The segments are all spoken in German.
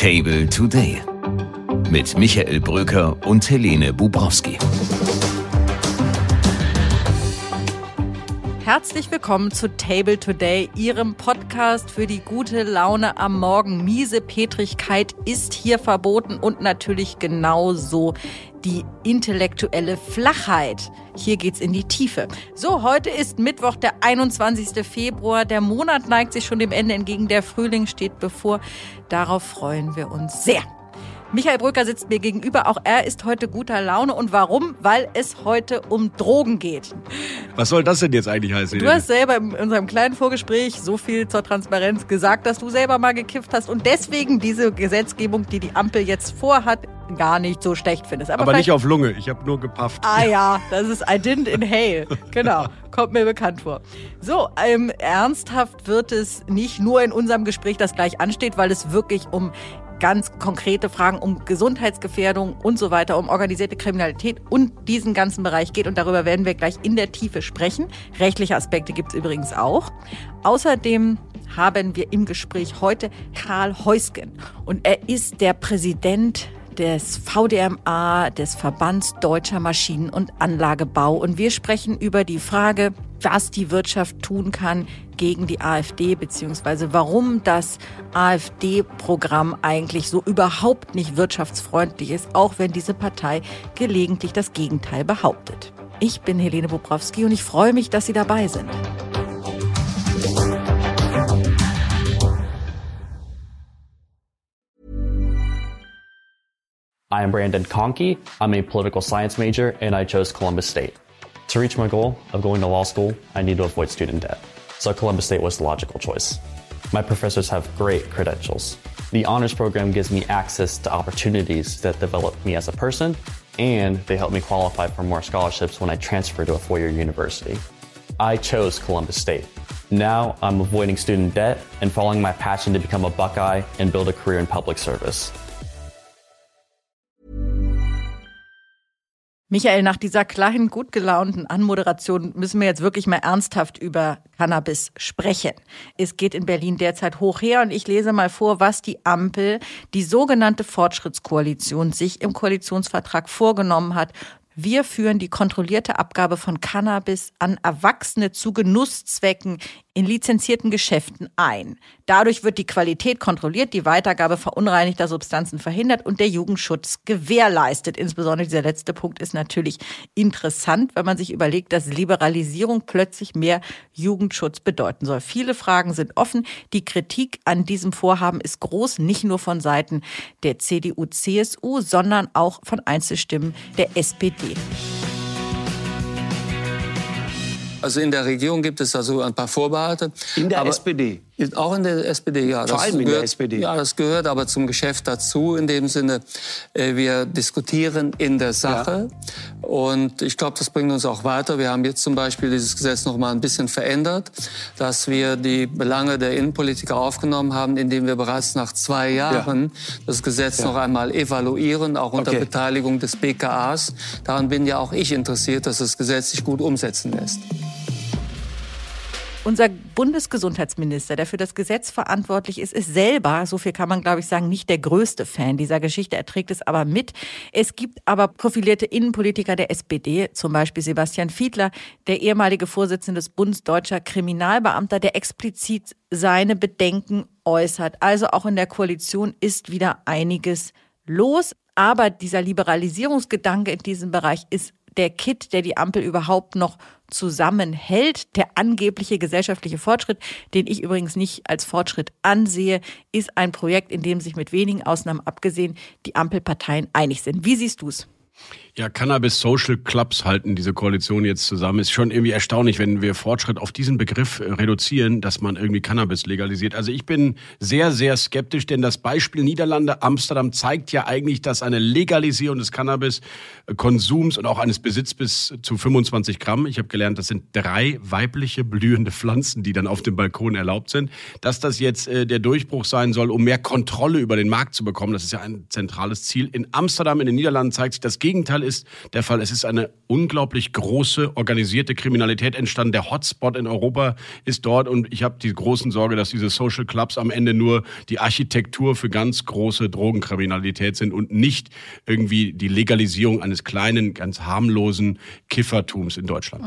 Table Today mit Michael Bröcker und Helene Bubrowski. Herzlich willkommen zu Table Today, Ihrem Podcast für die gute Laune am Morgen. Miese Petrigkeit ist hier verboten und natürlich genauso die intellektuelle Flachheit. Hier geht's in die Tiefe. So, heute ist Mittwoch, der 21. Februar. Der Monat neigt sich schon dem Ende entgegen. Der Frühling steht bevor. Darauf freuen wir uns sehr. Michael Bröcker sitzt mir gegenüber. Auch er ist heute guter Laune. Und warum? Weil es heute um Drogen geht. Was soll das denn jetzt eigentlich heißen? Du hast selber in unserem kleinen Vorgespräch so viel zur Transparenz gesagt, dass du selber mal gekifft hast und deswegen diese Gesetzgebung, die die Ampel jetzt vorhat, gar nicht so schlecht findest. Aber nicht auf Lunge, ich habe nur gepafft. Ah ja, das ist I didn't inhale. Genau, kommt mir bekannt vor. So, ernsthaft wird es nicht nur in unserem Gespräch, das gleich ansteht, weil es wirklich um ganz konkrete Fragen, um Gesundheitsgefährdung und so weiter, um organisierte Kriminalität und diesen ganzen Bereich geht. Und darüber werden wir gleich in der Tiefe sprechen. Rechtliche Aspekte gibt es übrigens auch. Außerdem haben wir im Gespräch heute Karl Haeusgen. Und er ist der Präsident des VDMA, des Verbands Deutscher Maschinen- und Anlagebau. Und wir sprechen über die Frage, was die Wirtschaft tun kann gegen die AfD, beziehungsweise warum das AfD-Programm eigentlich so überhaupt nicht wirtschaftsfreundlich ist, auch wenn diese Partei gelegentlich das Gegenteil behauptet. Ich bin Helene Bubrowski und ich freue mich, dass Sie dabei sind. I am Brandon Conkey. I'm a political science major and I chose Columbus State. To reach my goal of going to law school, I need to avoid student debt. So Columbus State was the logical choice. My professors have great credentials. The honors program gives me access to opportunities that develop me as a person, and they help me qualify for more scholarships when I transfer to a four-year university. I chose Columbus State. Now I'm avoiding student debt and following my passion to become a Buckeye and build a career in public service. Michael, nach dieser kleinen, gut gelaunten Anmoderation müssen wir jetzt wirklich mal ernsthaft über Cannabis sprechen. Es geht in Berlin derzeit hoch her und ich lese mal vor, was die Ampel, die sogenannte Fortschrittskoalition, sich im Koalitionsvertrag vorgenommen hat. Wir führen die kontrollierte Abgabe von Cannabis an Erwachsene zu Genusszwecken in lizenzierten Geschäften ein. Dadurch wird die Qualität kontrolliert, die Weitergabe verunreinigter Substanzen verhindert und der Jugendschutz gewährleistet. Insbesondere dieser letzte Punkt ist natürlich interessant, wenn man sich überlegt, dass Liberalisierung plötzlich mehr Jugendschutz bedeuten soll. Viele Fragen sind offen. Die Kritik an diesem Vorhaben ist groß, nicht nur von Seiten der CDU, CSU, sondern auch von Einzelstimmen der SPD. Also in der Regierung gibt es da so ein paar Vorbehalte. In der SPD? Auch in der SPD, ja. Vor allem in der SPD. Ja, das gehört aber zum Geschäft dazu. In dem Sinne, wir diskutieren in der Sache. Ja. Und ich glaube, das bringt uns auch weiter. Wir haben jetzt zum Beispiel dieses Gesetz noch mal ein bisschen verändert, dass wir die Belange der Innenpolitiker aufgenommen haben, indem wir bereits nach 2 Jahren das Gesetz noch einmal evaluieren, auch unter Beteiligung des BKAs. Daran bin ja auch ich interessiert, dass das Gesetz sich gut umsetzen lässt. Unser Bundesgesundheitsminister, der für das Gesetz verantwortlich ist, ist selber, so viel kann man, glaube ich, sagen, nicht der größte Fan dieser Geschichte. Er trägt es aber mit. Es gibt aber profilierte Innenpolitiker der SPD, zum Beispiel Sebastian Fiedler, der ehemalige Vorsitzende des Bundes Deutscher Kriminalbeamter, der explizit seine Bedenken äußert. Also auch in der Koalition ist wieder einiges los. Aber dieser Liberalisierungsgedanke in diesem Bereich ist der Kitt, der die Ampel überhaupt noch zusammenhält. Der angebliche gesellschaftliche Fortschritt, den ich übrigens nicht als Fortschritt ansehe, ist ein Projekt, in dem sich mit wenigen Ausnahmen abgesehen die Ampelparteien einig sind. Wie siehst du es? Ja, Cannabis Social Clubs halten diese Koalition jetzt zusammen. Ist schon irgendwie erstaunlich, wenn wir Fortschritt auf diesen Begriff reduzieren, dass man irgendwie Cannabis legalisiert. Also ich bin sehr, sehr skeptisch, denn das Beispiel Niederlande, Amsterdam zeigt ja eigentlich, dass eine Legalisierung des Cannabiskonsums und auch eines Besitzes bis zu 25 Gramm, ich habe gelernt, das sind 3 weibliche blühende Pflanzen, die dann auf dem Balkon erlaubt sind, dass das jetzt der Durchbruch sein soll, um mehr Kontrolle über den Markt zu bekommen. Das ist ja ein zentrales Ziel. In Amsterdam, in den Niederlanden zeigt sich, das Gegenteil ist ist der Fall. Es ist eine unglaublich große organisierte Kriminalität entstanden. Der Hotspot in Europa ist dort und ich habe die großen Sorge, dass diese Social Clubs am Ende nur die Architektur für ganz große Drogenkriminalität sind und nicht irgendwie die Legalisierung eines kleinen, ganz harmlosen Kiffertums in Deutschland.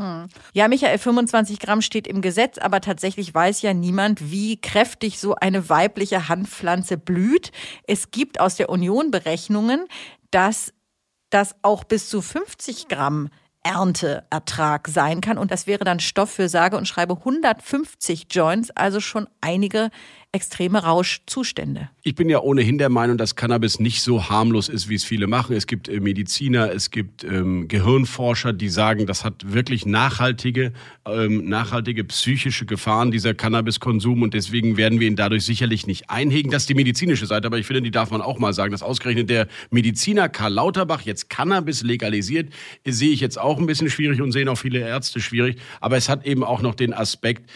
Ja, Michael, 25 Gramm steht im Gesetz, aber tatsächlich weiß ja niemand, wie kräftig so eine weibliche Hanfpflanze blüht. Es gibt aus der Union Berechnungen, dass das auch bis zu 50 Gramm Ernteertrag sein kann. Und das wäre dann Stoff für sage und schreibe 150 Joints, also schon einige extreme Rauschzustände. Ich bin ja ohnehin der Meinung, dass Cannabis nicht so harmlos ist, wie es viele machen. Es gibt Mediziner, es gibt Gehirnforscher, die sagen, das hat wirklich nachhaltige psychische Gefahren, dieser Cannabiskonsum. Und deswegen werden wir ihn dadurch sicherlich nicht einhegen. Das ist die medizinische Seite, aber ich finde, die darf man auch mal sagen. Dass ausgerechnet der Mediziner Karl Lauterbach jetzt Cannabis legalisiert, sehe ich jetzt auch ein bisschen schwierig und sehen auch viele Ärzte schwierig. Aber es hat eben auch noch den Aspekt,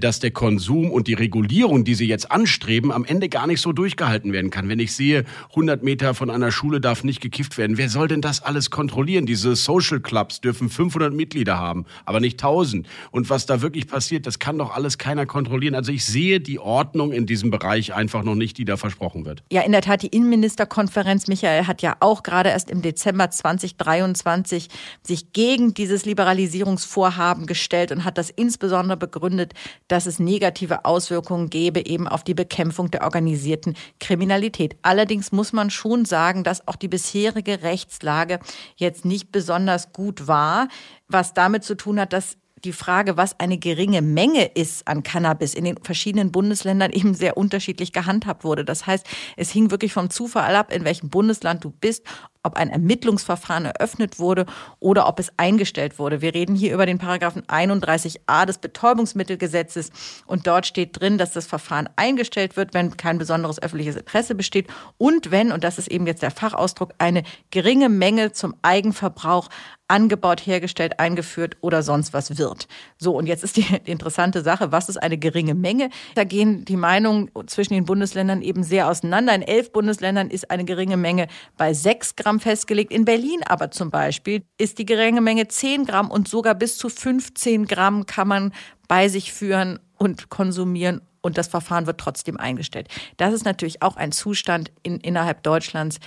dass der Konsum und die Regulierung, die sie jetzt anstreben, am Ende gar nicht so durchgehalten werden kann. Wenn ich sehe, 100 Meter von einer Schule darf nicht gekifft werden, wer soll denn das alles kontrollieren? Diese Social Clubs dürfen 500 Mitglieder haben, aber nicht 1000. Und was da wirklich passiert, das kann doch alles keiner kontrollieren. Also ich sehe die Ordnung in diesem Bereich einfach noch nicht, die da versprochen wird. Ja, in der Tat, die Innenministerkonferenz, Michael, hat ja auch gerade erst im Dezember 2023 sich gegen dieses Liberalisierungsvorhaben gestellt und hat das insbesondere begründet, dass es negative Auswirkungen gäbe, eben auf die Bekämpfung der organisierten Kriminalität. Allerdings muss man schon sagen, dass auch die bisherige Rechtslage jetzt nicht besonders gut war, was damit zu tun hat, dass die Frage, was eine geringe Menge ist an Cannabis, in den verschiedenen Bundesländern eben sehr unterschiedlich gehandhabt wurde. Das heißt, es hing wirklich vom Zufall ab, in welchem Bundesland du bist, ob ein Ermittlungsverfahren eröffnet wurde oder ob es eingestellt wurde. Wir reden hier über den Paragraphen 31a des Betäubungsmittelgesetzes und dort steht drin, dass das Verfahren eingestellt wird, wenn kein besonderes öffentliches Interesse besteht und wenn, und das ist eben jetzt der Fachausdruck, eine geringe Menge zum Eigenverbrauch angebaut, hergestellt, eingeführt oder sonst was wird. So, und jetzt ist die interessante Sache, was ist eine geringe Menge? Da gehen die Meinungen zwischen den Bundesländern eben sehr auseinander. In 11 Bundesländern ist eine geringe Menge bei 6 Gramm festgelegt. In Berlin aber zum Beispiel ist die geringe Menge 10 Gramm und sogar bis zu 15 Gramm kann man bei sich führen und konsumieren und das Verfahren wird trotzdem eingestellt. Das ist natürlich auch ein Zustand innerhalb Deutschlands,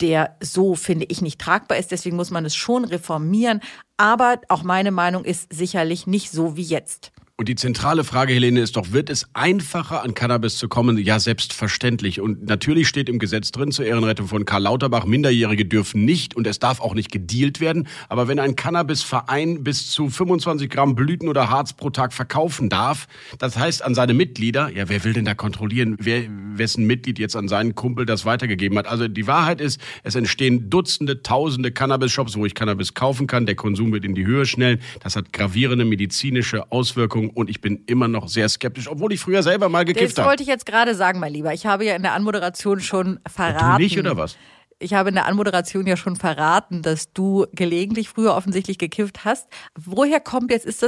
der so, finde ich, nicht tragbar ist. Deswegen muss man es schon reformieren. Aber auch meine Meinung ist sicherlich nicht so wie jetzt. Und die zentrale Frage, Helene, ist doch, wird es einfacher, an Cannabis zu kommen? Ja, selbstverständlich. Und natürlich steht im Gesetz drin, zur Ehrenrettung von Karl Lauterbach, Minderjährige dürfen nicht und es darf auch nicht gedealt werden. Aber wenn ein Cannabisverein bis zu 25 Gramm Blüten oder Harz pro Tag verkaufen darf, das heißt an seine Mitglieder, ja, wer will denn da kontrollieren, wessen Mitglied jetzt an seinen Kumpel das weitergegeben hat? Also die Wahrheit ist, es entstehen Dutzende, Tausende Cannabis-Shops, wo ich Cannabis kaufen kann. Der Konsum wird in die Höhe schnellen. Das hat gravierende medizinische Auswirkungen. Und ich bin immer noch sehr skeptisch, obwohl ich früher selber mal gekifft habe. Das wollte ich jetzt gerade sagen, mein Lieber. Ich habe ja in der Anmoderation schon verraten. Ja, du nicht, oder was? Ich habe in der Anmoderation ja schon verraten, dass du gelegentlich früher offensichtlich gekifft hast. Woher kommt jetzt, ist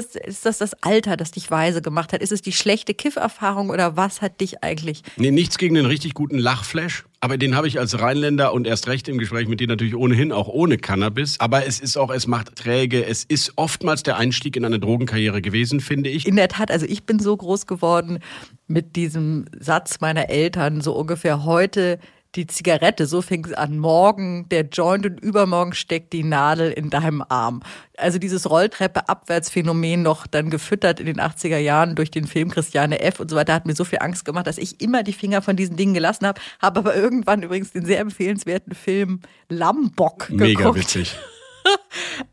das Alter, das dich weise gemacht hat? Ist es die schlechte Kifferfahrung oder was hat dich eigentlich? Nee, nichts gegen den richtig guten Lachflash. Aber den habe ich als Rheinländer und erst recht im Gespräch mit dir natürlich ohnehin auch ohne Cannabis. Aber es ist auch, es macht träge. Es ist oftmals der Einstieg in eine Drogenkarriere gewesen, finde ich. In der Tat, also ich bin so groß geworden mit diesem Satz meiner Eltern, so ungefähr heute die Zigarette, so fing es an, morgen der Joint und übermorgen steckt die Nadel in deinem Arm. Also dieses Rolltreppe-Abwärts-Phänomen noch dann gefüttert in den 80er Jahren durch den Film Christiane F. und so weiter, hat mir so viel Angst gemacht, dass ich immer die Finger von diesen Dingen gelassen habe. Habe aber irgendwann übrigens den sehr empfehlenswerten Film Lambock geguckt. Mega witzig.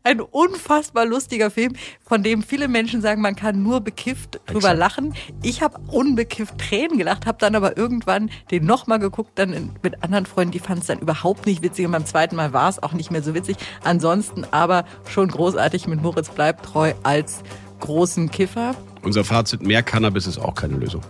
Ein unfassbar lustiger Film, von dem viele Menschen sagen, man kann nur bekifft drüber lachen. Ich habe unbekifft Tränen gelacht, habe dann aber irgendwann den nochmal geguckt, dann mit anderen Freunden, die fanden es dann überhaupt nicht witzig und beim zweiten Mal war es auch nicht mehr so witzig. Ansonsten aber schon großartig mit Moritz Bleibtreu als großen Kiffer. Unser Fazit, mehr Cannabis ist auch keine Lösung.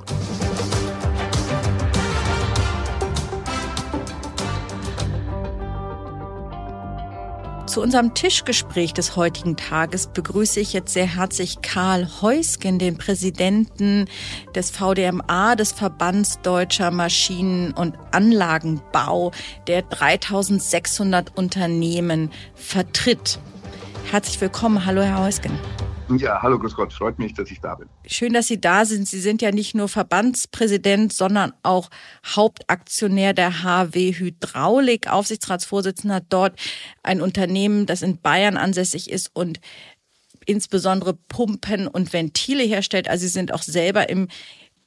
Zu unserem Tischgespräch des heutigen Tages begrüße ich jetzt sehr herzlich Karl Haeusgen, den Präsidenten des VDMA, des Verbands Deutscher Maschinen- und Anlagenbau, der 3600 Unternehmen vertritt. Herzlich willkommen. Hallo, Herr Haeusgen. Ja, hallo, grüß Gott. Freut mich, dass ich da bin. Schön, dass Sie da sind. Sie sind ja nicht nur Verbandspräsident, sondern auch Hauptaktionär der HW Hydraulik, Aufsichtsratsvorsitzender dort, ein Unternehmen, das in Bayern ansässig ist und insbesondere Pumpen und Ventile herstellt. Also Sie sind auch selber im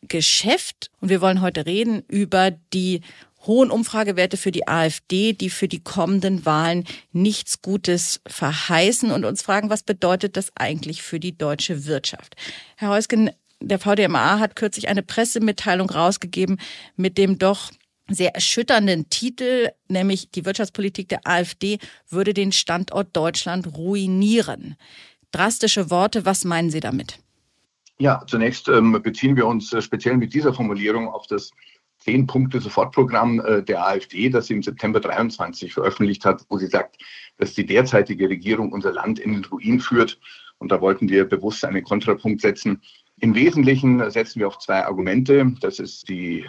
Geschäft. Und wir wollen heute reden über die hohen Umfragewerte für die AfD, die für die kommenden Wahlen nichts Gutes verheißen, und uns fragen, was bedeutet das eigentlich für die deutsche Wirtschaft? Herr Haeusgen, der VDMA hat kürzlich eine Pressemitteilung rausgegeben mit dem doch sehr erschütternden Titel, nämlich die Wirtschaftspolitik der AfD würde den Standort Deutschland ruinieren. Drastische Worte, was meinen Sie damit? Ja, zunächst beziehen wir uns speziell mit dieser Formulierung auf das 10-Punkte-Sofortprogramm der AfD, das sie im September 23 veröffentlicht hat, wo sie sagt, dass die derzeitige Regierung unser Land in den Ruin führt. Und da wollten wir bewusst einen Kontrapunkt setzen. Im Wesentlichen setzen wir auf zwei Argumente. Das ist die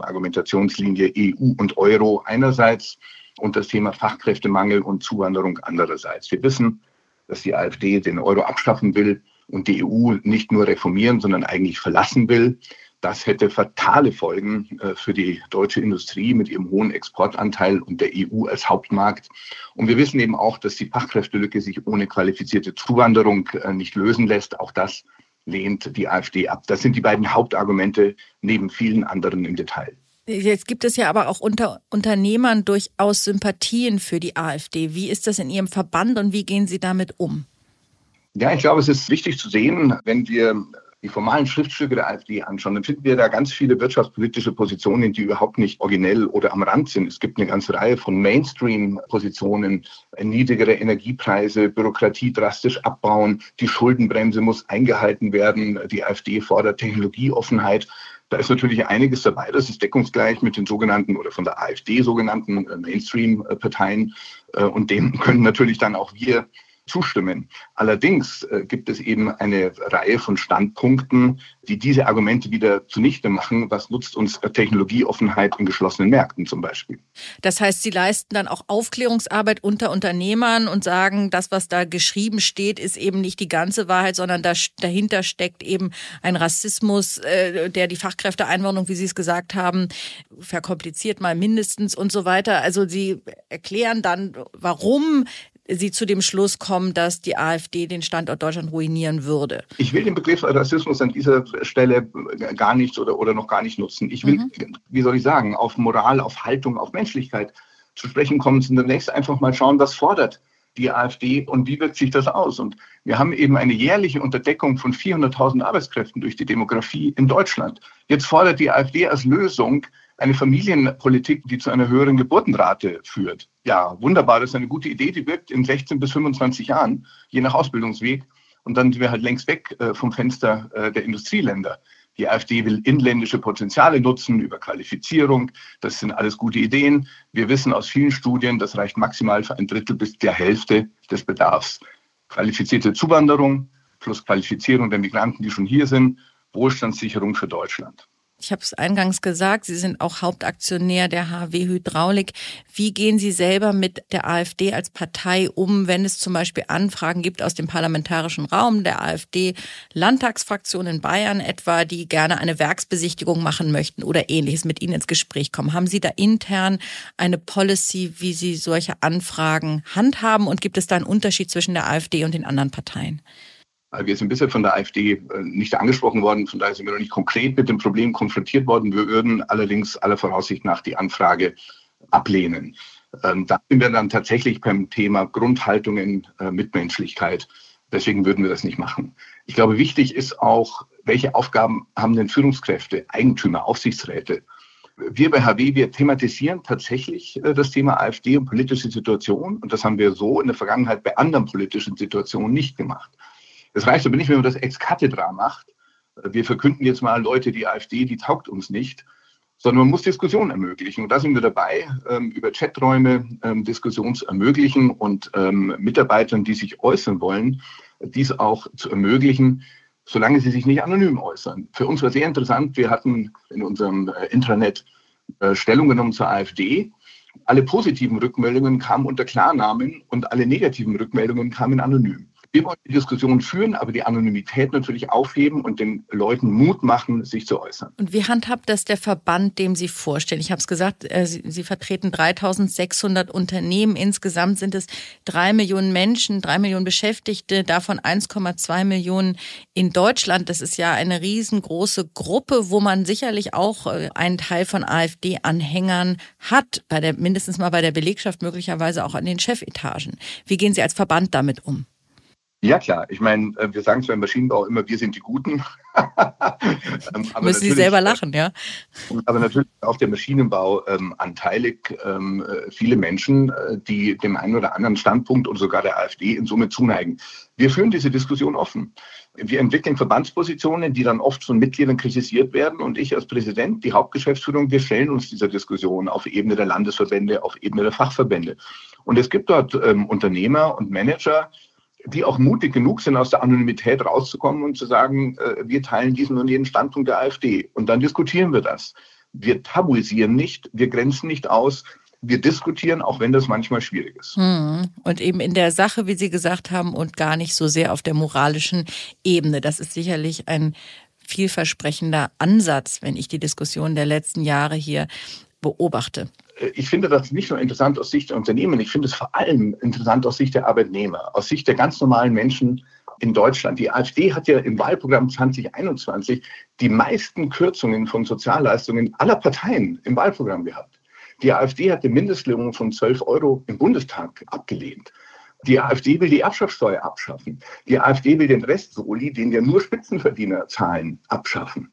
Argumentationslinie EU und Euro einerseits und das Thema Fachkräftemangel und Zuwanderung andererseits. Wir wissen, dass die AfD den Euro abschaffen will und die EU nicht nur reformieren, sondern eigentlich verlassen will. Das hätte fatale Folgen für die deutsche Industrie mit ihrem hohen Exportanteil und der EU als Hauptmarkt. Und wir wissen eben auch, dass die Fachkräftelücke sich ohne qualifizierte Zuwanderung nicht lösen lässt. Auch das lehnt die AfD ab. Das sind die beiden Hauptargumente neben vielen anderen im Detail. Jetzt gibt es ja aber auch unter Unternehmern durchaus Sympathien für die AfD. Wie ist das in Ihrem Verband und wie gehen Sie damit um? Ja, ich glaube, es ist wichtig zu sehen, wenn wir die formalen Schriftstücke der AfD anschauen, dann finden wir da ganz viele wirtschaftspolitische Positionen, die überhaupt nicht originell oder am Rand sind. Es gibt eine ganze Reihe von Mainstream-Positionen, niedrigere Energiepreise, Bürokratie drastisch abbauen, die Schuldenbremse muss eingehalten werden, die AfD fordert Technologieoffenheit. Da ist natürlich einiges dabei. Das ist deckungsgleich mit den sogenannten oder von der AfD sogenannten Mainstream-Parteien. Und dem können natürlich dann auch wir zustimmen. Allerdings gibt es eben eine Reihe von Standpunkten, die diese Argumente wieder zunichte machen. Was nutzt uns Technologieoffenheit in geschlossenen Märkten zum Beispiel? Das heißt, Sie leisten dann auch Aufklärungsarbeit unter Unternehmern und sagen, das, was da geschrieben steht, ist eben nicht die ganze Wahrheit, sondern dahinter steckt eben ein Rassismus, der die Fachkräfteeinwanderung, wie Sie es gesagt haben, verkompliziert mal mindestens und so weiter. Also Sie erklären dann, warum Sie zu dem Schluss kommen, dass die AfD den Standort Deutschland ruinieren würde. Ich will den Begriff Rassismus an dieser Stelle gar nicht oder noch gar nicht nutzen. Ich will, auf Moral, auf Haltung, auf Menschlichkeit zu sprechen kommen, zunächst einfach mal schauen, was fordert die AfD und wie wirkt sich das aus. Und wir haben eben eine jährliche Unterdeckung von 400.000 Arbeitskräften durch die Demografie in Deutschland. Jetzt fordert die AfD als Lösung eine Familienpolitik, die zu einer höheren Geburtenrate führt. Ja, wunderbar, das ist eine gute Idee, die wirkt in 16 bis 25 Jahren, je nach Ausbildungsweg. Und dann sind wir halt längst weg vom Fenster der Industrieländer. Die AfD will inländische Potenziale nutzen über Qualifizierung. Das sind alles gute Ideen. Wir wissen aus vielen Studien, das reicht maximal für ein Drittel bis der Hälfte des Bedarfs. Qualifizierte Zuwanderung plus Qualifizierung der Migranten, die schon hier sind, Wohlstandssicherung für Deutschland. Ich habe es eingangs gesagt, Sie sind auch Hauptaktionär der HW Hydraulik. Wie gehen Sie selber mit der AfD als Partei um, wenn es zum Beispiel Anfragen gibt aus dem parlamentarischen Raum, der AfD-Landtagsfraktion in Bayern etwa, die gerne eine Werksbesichtigung machen möchten oder Ähnliches, mit Ihnen ins Gespräch kommen? Haben Sie da intern eine Policy, wie Sie solche Anfragen handhaben, und gibt es da einen Unterschied zwischen der AfD und den anderen Parteien? Wir sind bisher von der AfD nicht angesprochen worden, von daher sind wir noch nicht konkret mit dem Problem konfrontiert worden. Wir würden allerdings aller Voraussicht nach die Anfrage ablehnen. Da sind wir dann tatsächlich beim Thema Grundhaltungen, Mitmenschlichkeit. Deswegen würden wir das nicht machen. Ich glaube, wichtig ist auch, welche Aufgaben haben denn Führungskräfte, Eigentümer, Aufsichtsräte? Wir bei HW, wir thematisieren tatsächlich das Thema AfD und politische Situation. Und das haben wir so in der Vergangenheit bei anderen politischen Situationen nicht gemacht. Es reicht aber nicht, wenn man das ex cathedra macht. Wir verkünden jetzt mal, Leute, die AfD, die taugt uns nicht. sondern man muss Diskussionen ermöglichen. Und da sind wir dabei, über Chaträume Diskussionen zu ermöglichen und Mitarbeitern, die sich äußern wollen, dies auch zu ermöglichen, solange sie sich nicht anonym äußern. Für uns war sehr interessant, wir hatten in unserem Intranet Stellung genommen zur AfD. Alle positiven Rückmeldungen kamen unter Klarnamen und alle negativen Rückmeldungen kamen anonym. Wir wollen die Diskussion führen, aber die Anonymität natürlich aufheben und den Leuten Mut machen, sich zu äußern. Und wie handhabt das der Verband, dem Sie vorstehen? Ich habe es gesagt, Sie vertreten 3.600 Unternehmen. Insgesamt sind es 3 Millionen Menschen, 3 Millionen Beschäftigte, davon 1,2 Millionen in Deutschland. Das ist ja eine riesengroße Gruppe, wo man sicherlich auch einen Teil von AfD-Anhängern hat, mindestens mal bei der Belegschaft, möglicherweise auch an den Chefetagen. Wie gehen Sie als Verband damit um? Ja klar, ich meine, wir sagen zwar im Maschinenbau immer, wir sind die Guten. Aber müssen Sie selber lachen, ja. Aber natürlich auch der Maschinenbau anteilig viele Menschen, die dem einen oder anderen Standpunkt und sogar der AfD in Summe zuneigen. Wir führen diese Diskussion offen. Wir entwickeln Verbandspositionen, die dann oft von Mitgliedern kritisiert werden. Und ich als Präsident, die Hauptgeschäftsführung, wir stellen uns dieser Diskussion auf Ebene der Landesverbände, auf Ebene der Fachverbände. Und es gibt dort Unternehmer und Manager, die auch mutig genug sind, aus der Anonymität rauszukommen und zu sagen, wir teilen diesen und jeden Standpunkt der AfD. Und dann diskutieren wir das. Wir tabuisieren nicht, wir grenzen nicht aus, wir diskutieren, auch wenn das manchmal schwierig ist. Und eben in der Sache, wie Sie gesagt haben, und gar nicht so sehr auf der moralischen Ebene. Das ist sicherlich ein vielversprechender Ansatz, wenn ich die Diskussion der letzten Jahre hier beobachte. Ich finde das nicht nur interessant aus Sicht der Unternehmen, ich finde es vor allem interessant aus Sicht der Arbeitnehmer, aus Sicht der ganz normalen Menschen in Deutschland. Die AfD hat ja im Wahlprogramm 2021 die meisten Kürzungen von Sozialleistungen aller Parteien im Wahlprogramm gehabt. Die AfD hat die Mindestlohn von 12 € im Bundestag abgelehnt. Die AfD will die Erbschaftssteuer abschaffen. Die AfD will den Restsoli, den ja nur Spitzenverdiener zahlen, abschaffen.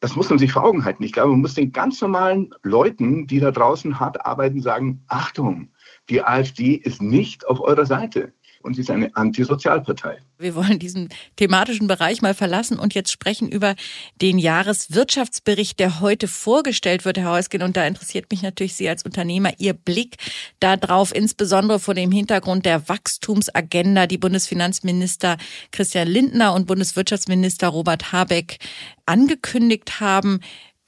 Das muss man sich vor Augen halten. Ich glaube, man muss den ganz normalen Leuten, die da draußen hart arbeiten, sagen, Achtung, die AfD ist nicht auf eurer Seite und sie ist eine Antisozialpartei. Wir wollen diesen thematischen Bereich mal verlassen und jetzt sprechen über den Jahreswirtschaftsbericht, der heute vorgestellt wird, Herr Haeusgen. Und da interessiert mich natürlich Sie als Unternehmer, Ihr Blick darauf, insbesondere vor dem Hintergrund der Wachstumsagenda, die Bundesfinanzminister Christian Lindner und Bundeswirtschaftsminister Robert Habeck angekündigt haben.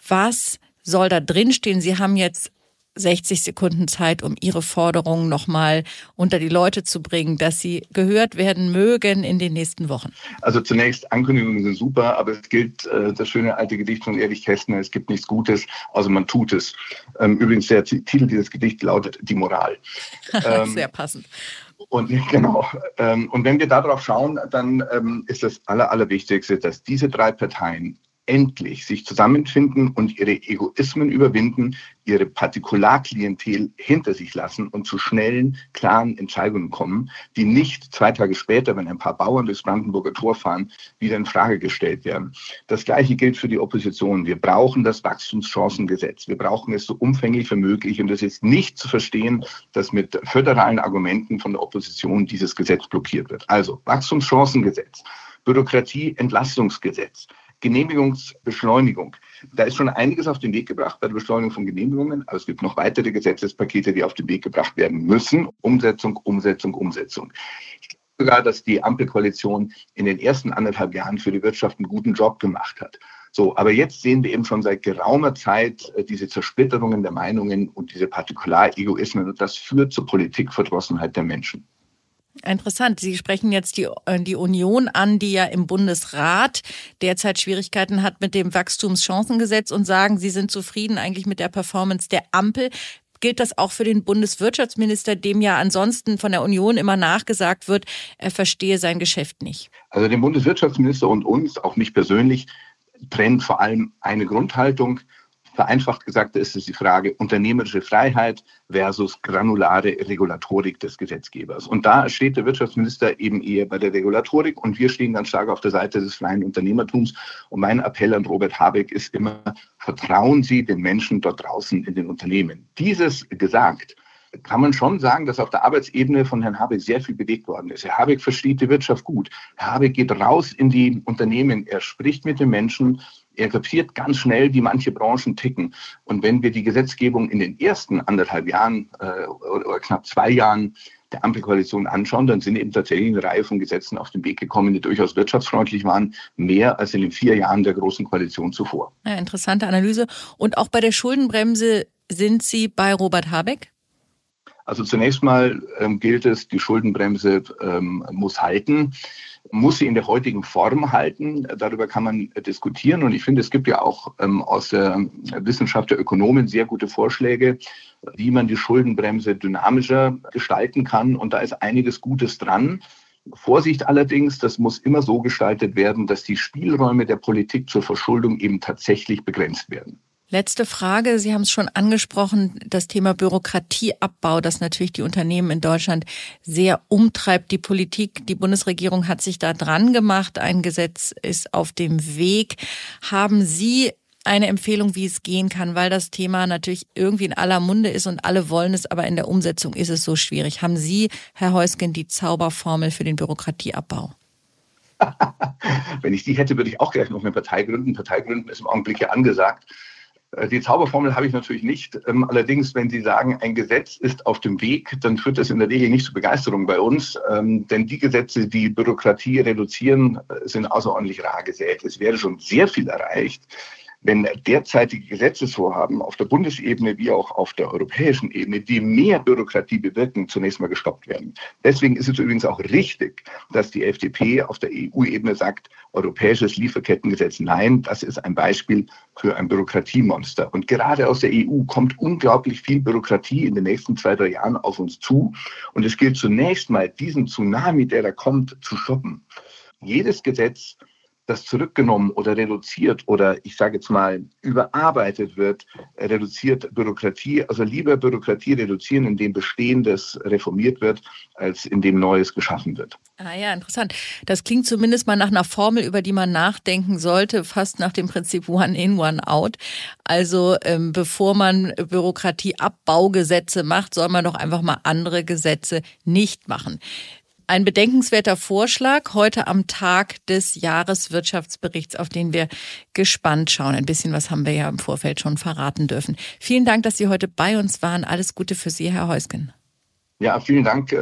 Was soll da drinstehen? Sie haben jetzt 60 Sekunden Zeit, um Ihre Forderungen nochmal unter die Leute zu bringen, dass sie gehört werden mögen in den nächsten Wochen. Also zunächst, Ankündigungen sind super, aber es gilt das schöne alte Gedicht von Erich Kästner, es gibt nichts Gutes, außer man tut es. Übrigens, der Titel dieses Gedichts lautet Die Moral. Sehr passend. Und genau. Und wenn wir darauf schauen, dann ist das Allerwichtigste, dass diese 3 Parteien endlich sich zusammenfinden und ihre Egoismen überwinden, ihre Partikularklientel hinter sich lassen und zu schnellen, klaren Entscheidungen kommen, die nicht 2 Tage später, wenn ein paar Bauern durchs Brandenburger Tor fahren, wieder in Frage gestellt werden. Das Gleiche gilt für die Opposition. Wir brauchen das Wachstumschancengesetz. Wir brauchen es so umfänglich wie möglich. Und es ist nicht zu verstehen, dass mit föderalen Argumenten von der Opposition dieses Gesetz blockiert wird. Also Wachstumschancengesetz, Bürokratieentlastungsgesetz, Genehmigungsbeschleunigung. Da ist schon einiges auf den Weg gebracht bei der Beschleunigung von Genehmigungen, aber es gibt noch weitere Gesetzespakete, die auf den Weg gebracht werden müssen. Umsetzung. Ich glaube sogar, dass die Ampelkoalition in den ersten 1,5 Jahren für die Wirtschaft einen guten Job gemacht hat. So, aber jetzt sehen wir eben schon seit geraumer Zeit diese Zersplitterungen der Meinungen und diese Partikularegoismen, und das führt zur Politikverdrossenheit der Menschen. Interessant. Sie sprechen jetzt die Union an, die ja im Bundesrat derzeit Schwierigkeiten hat mit dem Wachstumschancengesetz, und sagen, Sie sind zufrieden eigentlich mit der Performance der Ampel. Gilt das auch für den Bundeswirtschaftsminister, dem ja ansonsten von der Union immer nachgesagt wird, er verstehe sein Geschäft nicht? Also den Bundeswirtschaftsminister und uns, auch mich persönlich, trennt vor allem eine Grundhaltung. Vereinfacht gesagt ist es die Frage unternehmerische Freiheit versus granulare Regulatorik des Gesetzgebers. Und da steht der Wirtschaftsminister eben eher bei der Regulatorik und wir stehen ganz stark auf der Seite des freien Unternehmertums. Und mein Appell an Robert Habeck ist immer, vertrauen Sie den Menschen dort draußen in den Unternehmen. Dieses gesagt, kann man schon sagen, dass auf der Arbeitsebene von Herrn Habeck sehr viel bewegt worden ist. Herr Habeck versteht die Wirtschaft gut. Herr Habeck geht raus in die Unternehmen. Er spricht mit den Menschen. Er kapiert ganz schnell, wie manche Branchen ticken. Und wenn wir die Gesetzgebung in den ersten 1,5 Jahren oder knapp 2 Jahren der Ampelkoalition anschauen, dann sind eben tatsächlich eine Reihe von Gesetzen auf den Weg gekommen, die durchaus wirtschaftsfreundlich waren, mehr als in den 4 Jahren der Großen Koalition zuvor. Ja, interessante Analyse. Und auch bei der Schuldenbremse sind Sie bei Robert Habeck? Also zunächst mal gilt es, die Schuldenbremse muss halten. Muss sie in der heutigen Form halten? Darüber kann man diskutieren. Und ich finde, es gibt ja auch aus der Wissenschaft der Ökonomen sehr gute Vorschläge, wie man die Schuldenbremse dynamischer gestalten kann. Und da ist einiges Gutes dran. Vorsicht allerdings, das muss immer so gestaltet werden, dass die Spielräume der Politik zur Verschuldung eben tatsächlich begrenzt werden. Letzte Frage. Sie haben es schon angesprochen, das Thema Bürokratieabbau, das natürlich die Unternehmen in Deutschland sehr umtreibt. Die Politik, die Bundesregierung hat sich da dran gemacht. Ein Gesetz ist auf dem Weg. Haben Sie eine Empfehlung, wie es gehen kann? Weil das Thema natürlich irgendwie in aller Munde ist und alle wollen es, aber in der Umsetzung ist es so schwierig. Haben Sie, Herr Haeusgen, die Zauberformel für den Bürokratieabbau? Wenn ich die hätte, würde ich auch gleich noch eine Partei gründen. Partei gründen ist im Augenblick ja angesagt. Die Zauberformel habe ich natürlich nicht. Allerdings, wenn Sie sagen, ein Gesetz ist auf dem Weg, dann führt das in der Regel nicht zu Begeisterung bei uns. Denn die Gesetze, die Bürokratie reduzieren, sind außerordentlich rar gesät. Es wäre schon sehr viel erreicht, wenn derzeitige Gesetzesvorhaben auf der Bundesebene wie auch auf der europäischen Ebene, die mehr Bürokratie bewirken, zunächst mal gestoppt werden. Deswegen ist es übrigens auch richtig, dass die FDP auf der EU-Ebene sagt, europäisches Lieferkettengesetz, nein, das ist ein Beispiel für ein Bürokratiemonster. Und gerade aus der EU kommt unglaublich viel Bürokratie in den nächsten 2-3 Jahren auf uns zu. Und es gilt zunächst mal, diesen Tsunami, der da kommt, zu stoppen. Jedes Gesetz, das zurückgenommen oder reduziert oder, ich sage jetzt mal, überarbeitet wird, reduziert Bürokratie. Also lieber Bürokratie reduzieren, indem Bestehendes reformiert wird, als indem Neues geschaffen wird. Ah ja, interessant. Das klingt zumindest mal nach einer Formel, über die man nachdenken sollte, fast nach dem Prinzip One in, One out. Also bevor man Bürokratieabbaugesetze macht, soll man doch einfach mal andere Gesetze nicht machen. Ein bedenkenswerter Vorschlag heute am Tag des Jahreswirtschaftsberichts, auf den wir gespannt schauen. Ein bisschen was haben wir ja im Vorfeld schon verraten dürfen. Vielen Dank, dass Sie heute bei uns waren. Alles Gute für Sie, Herr Haeusgen. Ja, vielen Dank,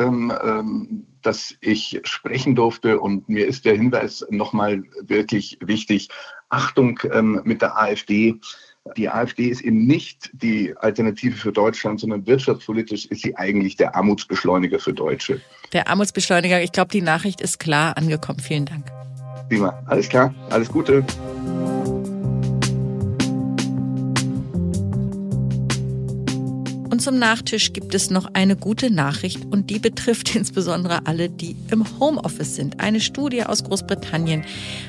dass ich sprechen durfte. Und mir ist der Hinweis nochmal wirklich wichtig. Achtung mit der AfD. Die AfD ist eben nicht die Alternative für Deutschland, sondern wirtschaftspolitisch ist sie eigentlich der Armutsbeschleuniger für Deutsche. Der Armutsbeschleuniger, ich glaube, die Nachricht ist klar angekommen. Vielen Dank. Prima, alles klar, alles Gute. Und zum Nachtisch gibt es noch eine gute Nachricht und die betrifft insbesondere alle, die im Homeoffice sind. Eine Studie aus Großbritannien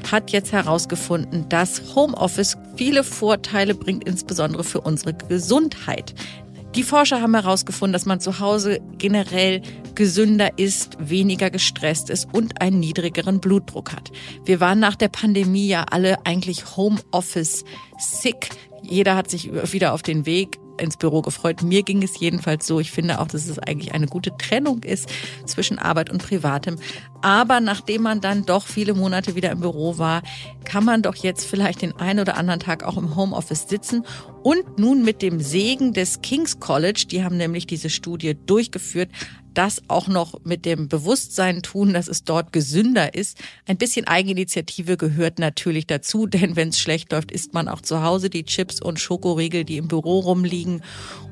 hat jetzt herausgefunden, dass Homeoffice viele Vorteile bringt, insbesondere für unsere Gesundheit. Die Forscher haben herausgefunden, dass man zu Hause generell gesünder ist, weniger gestresst ist und einen niedrigeren Blutdruck hat. Wir waren nach der Pandemie ja alle eigentlich Homeoffice-sick. Jeder hat sich wieder auf den Weg ins Büro gefreut. Mir ging es jedenfalls so. Ich finde auch, dass es eigentlich eine gute Trennung ist zwischen Arbeit und Privatem. Aber nachdem man dann doch viele Monate wieder im Büro war, kann man doch jetzt vielleicht den einen oder anderen Tag auch im Homeoffice sitzen. Und nun mit dem Segen des King's College, die haben nämlich diese Studie durchgeführt, das auch noch mit dem Bewusstsein tun, dass es dort gesünder ist. Ein bisschen Eigeninitiative gehört natürlich dazu, denn wenn es schlecht läuft, isst man auch zu Hause die Chips und Schokoriegel, die im Büro rumliegen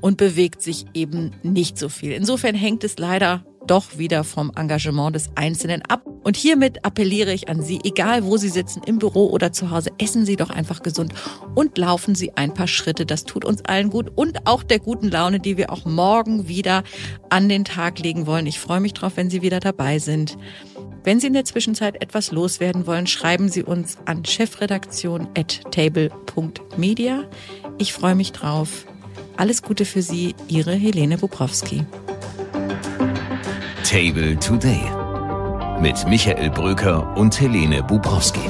und bewegt sich eben nicht so viel. Insofern hängt es leider doch wieder vom Engagement des Einzelnen ab. Und hiermit appelliere ich an Sie, egal wo Sie sitzen, im Büro oder zu Hause, essen Sie doch einfach gesund und laufen Sie ein paar Schritte. Das tut uns allen gut und auch der guten Laune, die wir auch morgen wieder an den Tag legen wollen. Ich freue mich drauf, wenn Sie wieder dabei sind. Wenn Sie in der Zwischenzeit etwas loswerden wollen, schreiben Sie uns an chefredaktion@table.media. Ich freue mich drauf. Alles Gute für Sie, Ihre Helene Bubrowski. Table Today mit Michael Bröcker und Helene Bubrowski.